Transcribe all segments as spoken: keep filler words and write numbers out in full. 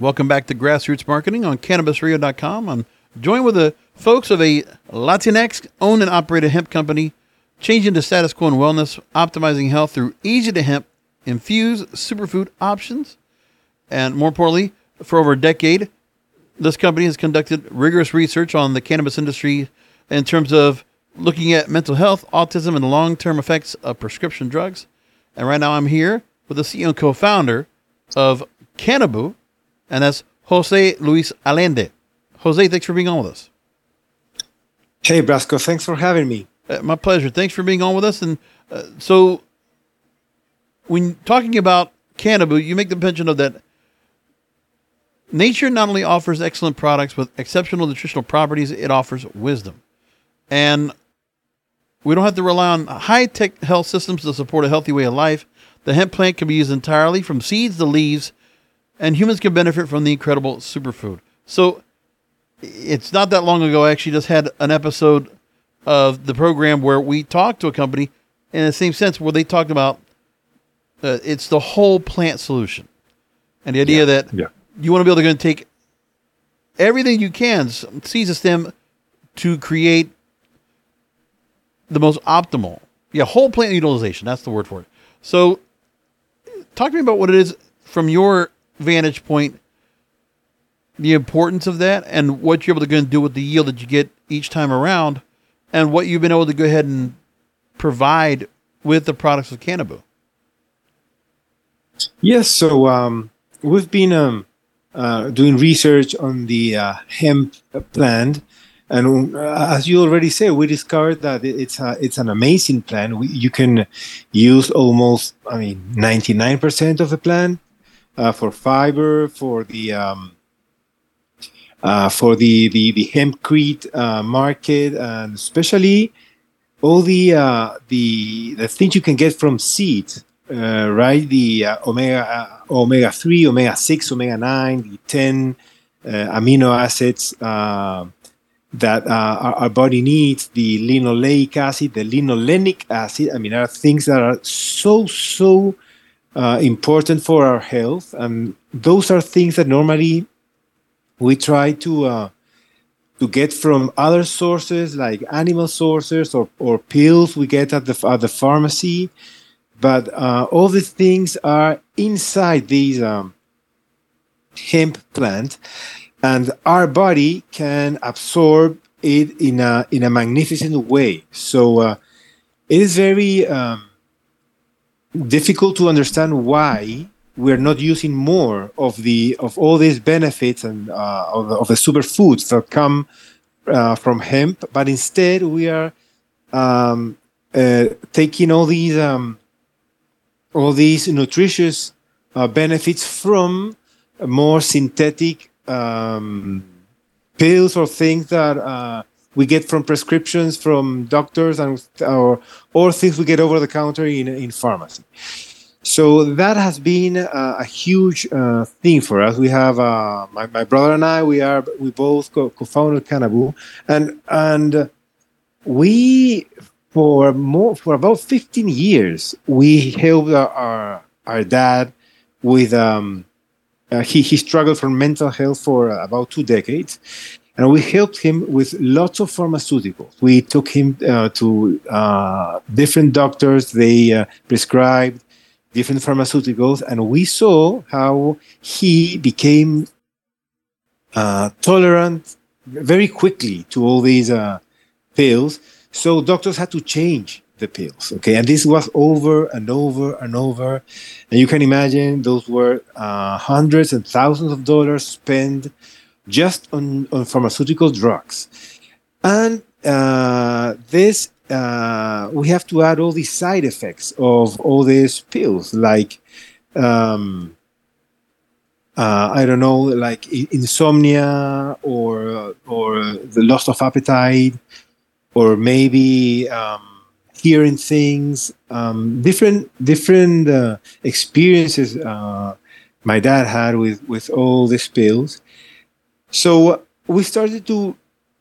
Welcome back to Grassroots Marketing on Cannabis Rio dot com. I'm joined with the folks of a Latinx-owned and operated hemp company, changing the status quo in wellness, optimizing health through easy-to-hemp infused superfood options. And more importantly, for over a decade, this company has conducted rigorous research on the cannabis industry in terms of looking at mental health, autism, and the long-term effects of prescription drugs. And right now I'm here with the C E O and co-founder of Kannabu, and that's Jose Luis Allende. Jose, thanks for being on with us. Hey, Brasco, thanks for having me. Uh, my pleasure. Thanks for being on with us. And uh, so when talking about Kannabu, you make the mention of that nature not only offers excellent products with exceptional nutritional properties, it offers wisdom. And we don't have to rely on high-tech health systems to support a healthy way of life. The hemp plant can be used entirely from seeds to leaves, and humans can benefit from the incredible superfood. So it's not that long ago, I actually just had an episode of the program where we talked to a company in the same sense where they talked about uh, it's the whole plant solution. And the idea yeah. that yeah. you want to be able to go and take everything you can, seize a stem to create the most optimal. Yeah, whole plant utilization. That's the word for it. So talk to me about what it is from your vantage point, the importance of that, and what you're able to go and do with the yield that you get each time around, and what you've been able to go ahead and provide with the products of Kannabu. Yes, so um, we've been um, uh, doing research on the uh, hemp plant, and uh, as you already said, we discovered that it's a, it's an amazing plant. We, you can use almost, I mean, ninety-nine percent of the plant uh, for fiber, for the um, Uh, for the, the, the hempcrete uh, market, and especially all the uh, the the things you can get from seed, uh, right? The uh, omega uh, omega three, omega six, omega nine, the ten uh, amino acids uh, that uh, our, our body needs. The linoleic acid, the linolenic acid. I mean, are things that are so so uh, important for our health, and those are things that normally we try to uh, to get from other sources like animal sources or, or pills we get at the at the pharmacy, but uh, all these things are inside these um, hemp plant, and our body can absorb it in a in a magnificent way. So uh, it is very um, difficult to understand why we're not using more of the of all these benefits and uh, of, of the superfoods that come uh, from hemp, but instead we are um, uh, taking all these um, all these nutritious uh, benefits from more synthetic um, pills or things that uh, we get from prescriptions from doctors and or or things we get over the counter in in pharmacy. So that has been uh, a huge uh, thing for us. We have uh, my, my brother and I. We are we both co- co-founded Kannabu, and and we for more for about fifteen years we helped our our, our dad with um uh, he he struggled for mental health for about two decades, and we helped him with lots of pharmaceuticals. We took him uh, to uh, different doctors. They uh, prescribed different pharmaceuticals, and we saw how he became uh, tolerant very quickly to all these uh, pills. So doctors had to change the pills, okay? And this was over and over and over. And you can imagine those were uh, hundreds and thousands of dollars spent just on, on pharmaceutical drugs. And uh, this Uh, we have to add all these side effects of all these pills, like, um, uh, I don't know, like I- insomnia or or the loss of appetite, or maybe um, hearing things, um, different different uh, experiences uh, my dad had with, with all these pills. So we started to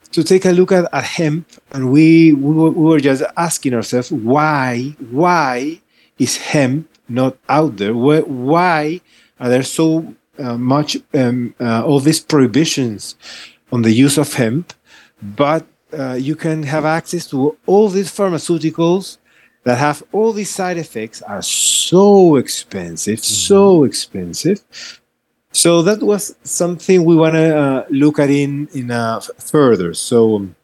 to take a look at, at hemp, and we we were, we were just asking ourselves, why why is hemp not out there? Why are there so uh, much um, uh, all these prohibitions on the use of hemp, but uh, you can have access to all these pharmaceuticals that have all these side effects, are so expensive, mm-hmm. so expensive. So that was something we want to uh, look at in in uh, further. So um,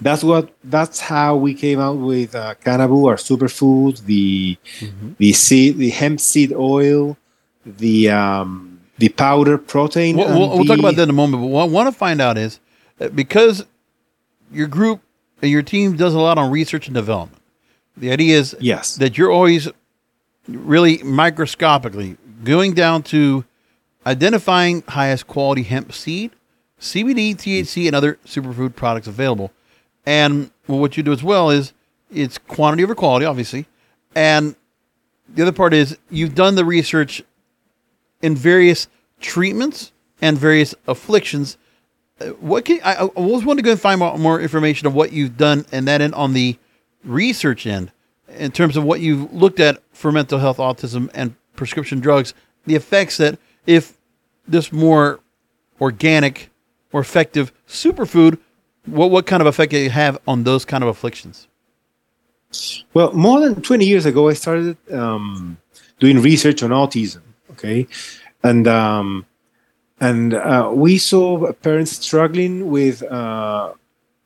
that's what that's how we came out with uh, Kannabu, our superfood, the mm-hmm. the seed, the hemp seed oil, the um, the powder protein. We'll, we'll, the, we'll talk about that in a moment. But what I want to find out is because your group and your team does a lot on research and development. The idea is yes. that you're always really microscopically going down to identifying highest quality hemp seed, C B D, T H C, and other superfood products available. And what you do as well is it's quantity over quality, obviously. And the other part is you've done the research in various treatments and various afflictions. What can I, I always want to go and find more, more information of what you've done and that end on the research end in terms of what you've looked at for mental health, autism, and prescription drugs, the effects that if this more organic or effective superfood, what what kind of effect do you have on those kind of afflictions? Well, more than twenty years ago, I started um, doing research on autism. Okay, and um, and uh, we saw parents struggling with uh,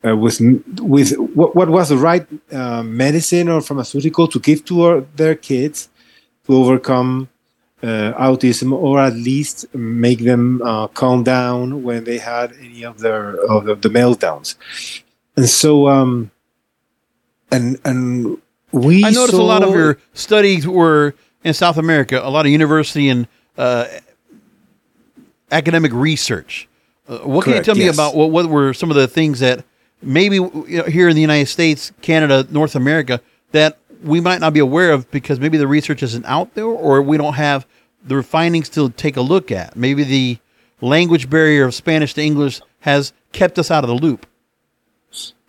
uh, with with what, what was the right uh, medicine or pharmaceutical to give to our, their kids to overcome uh, autism, or at least make them uh, calm down when they had any of their of the, the meltdowns. And so, um, and and we. I noticed saw, a lot of your studies were in South America. A lot of university and uh, academic research. Uh, what correct, can you tell yes. me about what, what were some of the things that maybe you know, here in the United States, Canada, North America that we might not be aware of because maybe the research isn't out there or we don't have the findings to take a look at. Maybe the language barrier of Spanish to English has kept us out of the loop.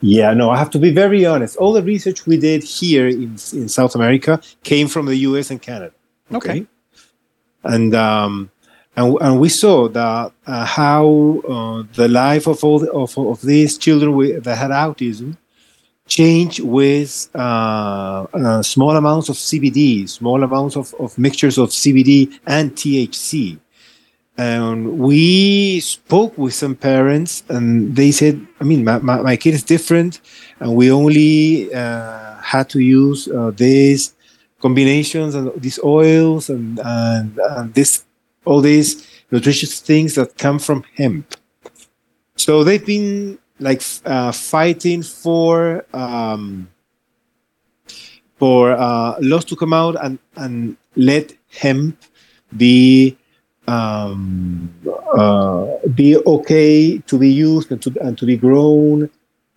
Yeah, no, I have to be very honest. All the research we did here in, in South America came from the U S and Canada. Okay. okay. And, um, and and we saw that uh, how uh, the life of all the, of, of these children with, that had autism change with uh, uh, small amounts of C B D, small amounts of, of mixtures of C B D and T H C. And we spoke with some parents and they said, I mean, my, my, my kid is different and we only uh, had to use uh, these combinations and these oils and, and, and this all these nutritious things that come from hemp. So they've been like uh, fighting for um, for uh, laws to come out and, and let hemp be um, uh, be okay to be used and to and to be grown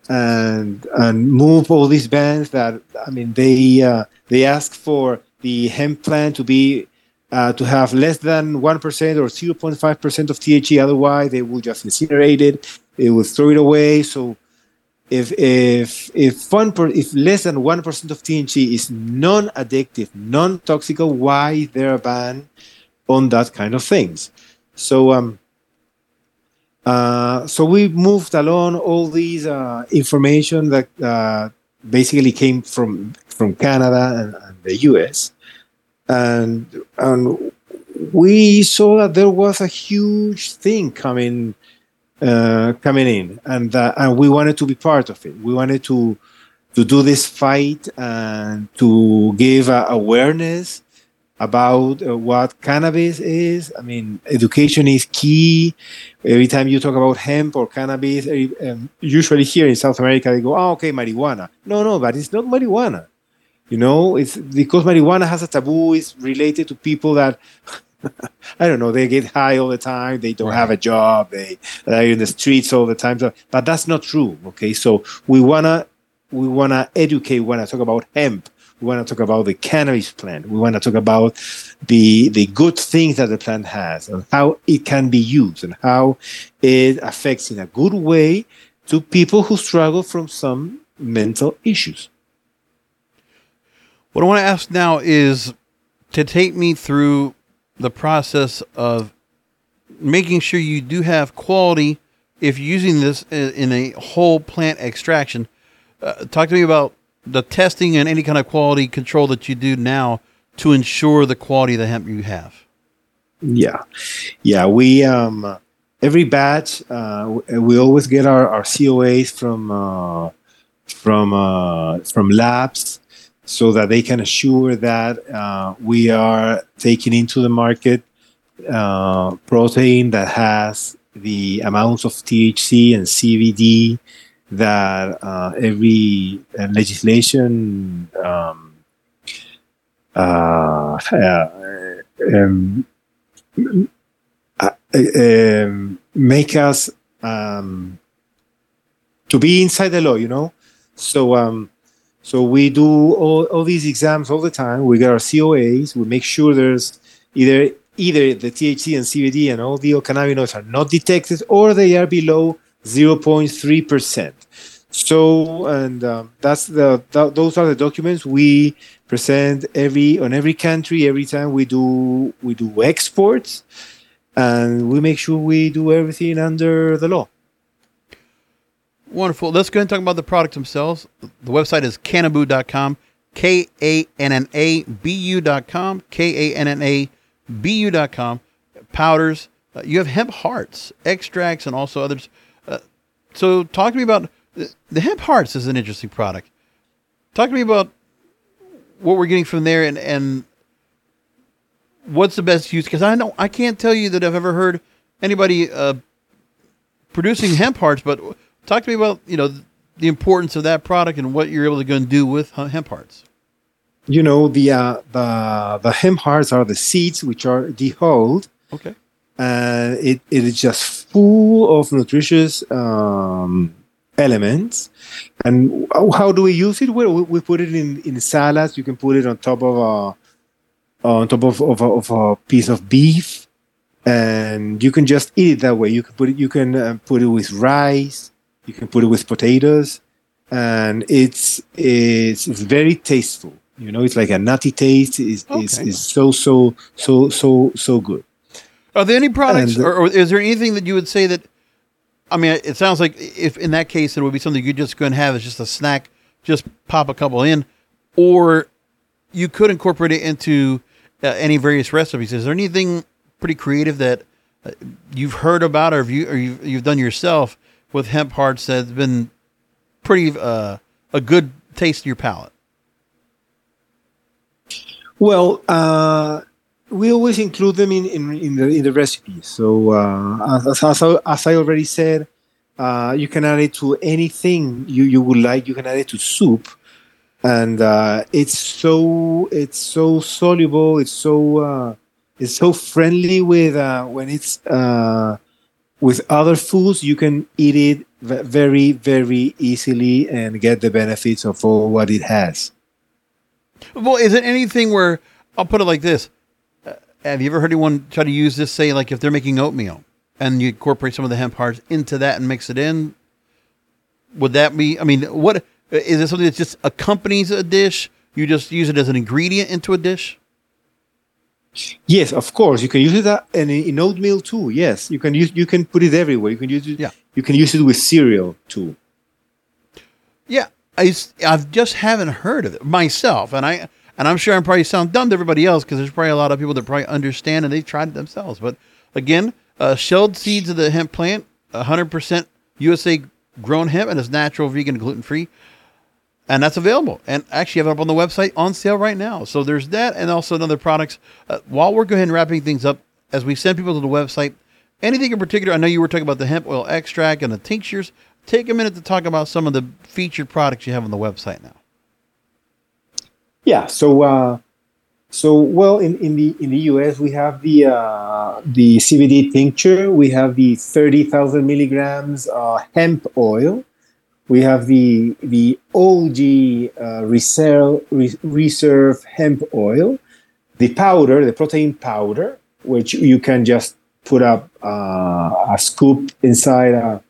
and and move all these bans that I mean they uh, they ask for the hemp plant to be uh, to have less than one percent or zero point five percent of T H C. Otherwise, they will just incinerate it. It would throw it away. So, if if if one per, if less than one percent of T H C is non-addictive, non-toxical, why there a ban on that kind of things? So, um, uh, so we moved along all these uh, information that uh, basically came from from Canada and, and the U S, and and we saw that there was a huge thing coming. Uh, coming in, and uh, and we wanted to be part of it. We wanted to to do this fight and to give uh, awareness about uh, what cannabis is. I mean, education is key. Every time you talk about hemp or cannabis, um, usually here in South America, they go, "Oh, okay, marijuana." No, no, but it's not marijuana. You know, it's because marijuana has a taboo. It's related to people that. I don't know. They get high all the time. They don't right. have a job. They, they're in the streets all the time. So, but that's not true. Okay, so we wanna we wanna educate. We wanna talk about hemp. We wanna talk about the cannabis plant. We wanna talk about the the good things that the plant has and how it can be used and how it affects in a good way to people who struggle from some mental issues. What I want to ask now is to take me through the process of making sure you do have quality if using this in a whole plant extraction. Uh, talk to me about the testing and any kind of quality control that you do now to ensure the quality of the hemp you have. Yeah. Yeah. We, um, every batch, uh, we always get our, our C O As from, uh, from, uh, from labs so that they can assure that, uh, we are taking into the market, uh, protein that has the amounts of T H C and C B D that uh, every uh, legislation um, uh, uh, um, uh, um, make us um, to be inside the law, you know. So, um, so we do all, all these exams all the time. We get our C O As. We make sure there's either either the T H C and C B D and all the cannabinoids are not detected, or they are below zero point three percent. So, and um, that's the th- those are the documents we present every on every country every time we do we do exports, and we make sure we do everything under the law. Wonderful. Let's go ahead and talk about the products themselves. The website is Kannabu dot com, K A N N A B U dot com, K A N N A B U dot com. Powders. Uh, you have hemp hearts, extracts, and also others. So talk to me about the hemp hearts is an interesting product. Talk to me about what we're getting from there and, and what's the best use. Cause I know, I can't tell you that I've ever heard anybody uh, producing hemp hearts, but talk to me about, you know, the importance of that product and what you're able to go and do with hemp hearts. You know, the, uh, the, the hemp hearts are the seeds, which are dehulled. Okay. And uh, it, it is just full of nutritious um, elements. And how do we use it? Well, we, we put it in, in salads. You can put it on top of a, on top of, of, of a piece of beef, and you can just eat it that way. You can put it. You can uh, put it with rice. You can put it with potatoes, and it's it's, it's very tasteful. You know, it's like a nutty taste. It's, okay. it's, it's so so so so so good. Are there any products, and, or, or is there anything that you would say that, I mean, it sounds like if in that case, it would be something you just go and have as just a snack, just pop a couple in, or you could incorporate it into uh, any various recipes. Is there anything pretty creative that uh, you've heard about or, have you, or you've, you've done yourself with hemp hearts that's been pretty, uh, a good taste to your palate? Well, uh, we always include them in, in, in the in the recipe. So uh, as, as, as I already said, uh, you can add it to anything you, you would like. You can add it to soup, and uh, it's so it's so soluble. It's so uh, it's so friendly with uh, when it's uh, with other foods. You can eat it very very easily and get the benefits of all what it has. Well, is it anything where I'll put it like this? Have you ever heard anyone try to use this, say, like if they're making oatmeal and you incorporate some of the hemp hearts into that and mix it in? Would that be, I mean, what is it something that just accompanies a dish? You just use it as an ingredient into a dish? Yes, of course. You can use it that, and in oatmeal too. Yes. You can use, you can put it everywhere. You can use it. Yeah. You can use it with cereal too. Yeah. I, I just haven't heard of it myself. And I, And I'm sure I probably sound dumb to everybody else because there's probably a lot of people that probably understand and they've tried it themselves. But again, uh, shelled seeds of the hemp plant, one hundred percent U S A grown hemp, and it's natural, vegan, gluten-free. And that's available. And actually I have it up on the website on sale right now. So there's that and also other products. Uh, while we're going ahead and wrapping things up, as we send people to the website, anything in particular, I know you were talking about the hemp oil extract and the tinctures. Take a minute to talk about some of the featured products you have on the website now. Yeah, so uh, so well in, in the in the U S we have the uh, the C B D tincture, we have the thirty thousand milligrams uh, hemp oil, we have the the O G uh, reserve reserve hemp oil, the powder, the protein powder, which you can just put up uh, a scoop inside a.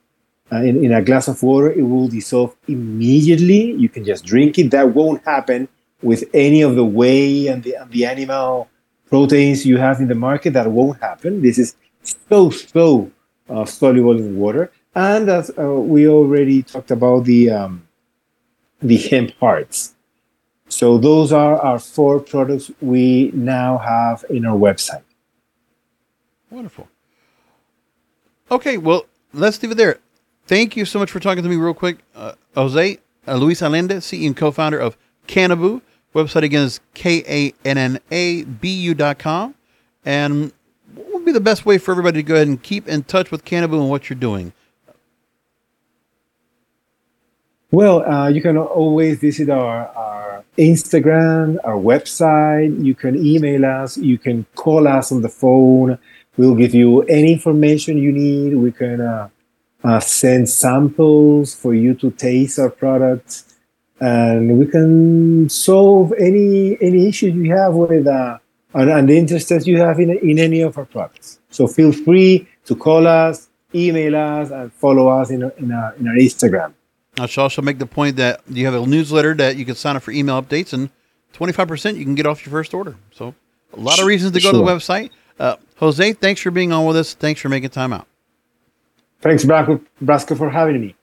Uh, in, in a glass of water, it will dissolve immediately. You can just drink it. That won't happen with any of the whey and the, and the animal proteins you have in the market that won't happen. This is so, so uh, soluble in water. And as uh, we already talked about the um, the hemp hearts. So those are our four products we now have in our website. Wonderful. Okay, well, let's leave it there. Thank you so much for talking to me real quick. Uh, Jose uh, Luis Allende, C E O and co-founder of Kannabu. Website again is K A N N A B U dot com. And what would be the best way for everybody to go ahead and keep in touch with Kannabu and what you're doing? Well, uh, you can always visit our, our Instagram, our website. You can email us. You can call us on the phone. We'll give you any information you need. We can uh, uh, send samples for you to taste our products. And we can solve any any issues you have with uh, and, and the interest that you have in, in any of our products. So feel free to call us, email us, and follow us in, in, our, in our Instagram. I should also make the point that you have a newsletter that you can sign up for email updates, and twenty-five percent you can get off your first order. So a lot of reasons to go sure. to the website. Uh, Jose, thanks for being on with us. Thanks for making time out. Thanks, Brasco, Brasco for having me.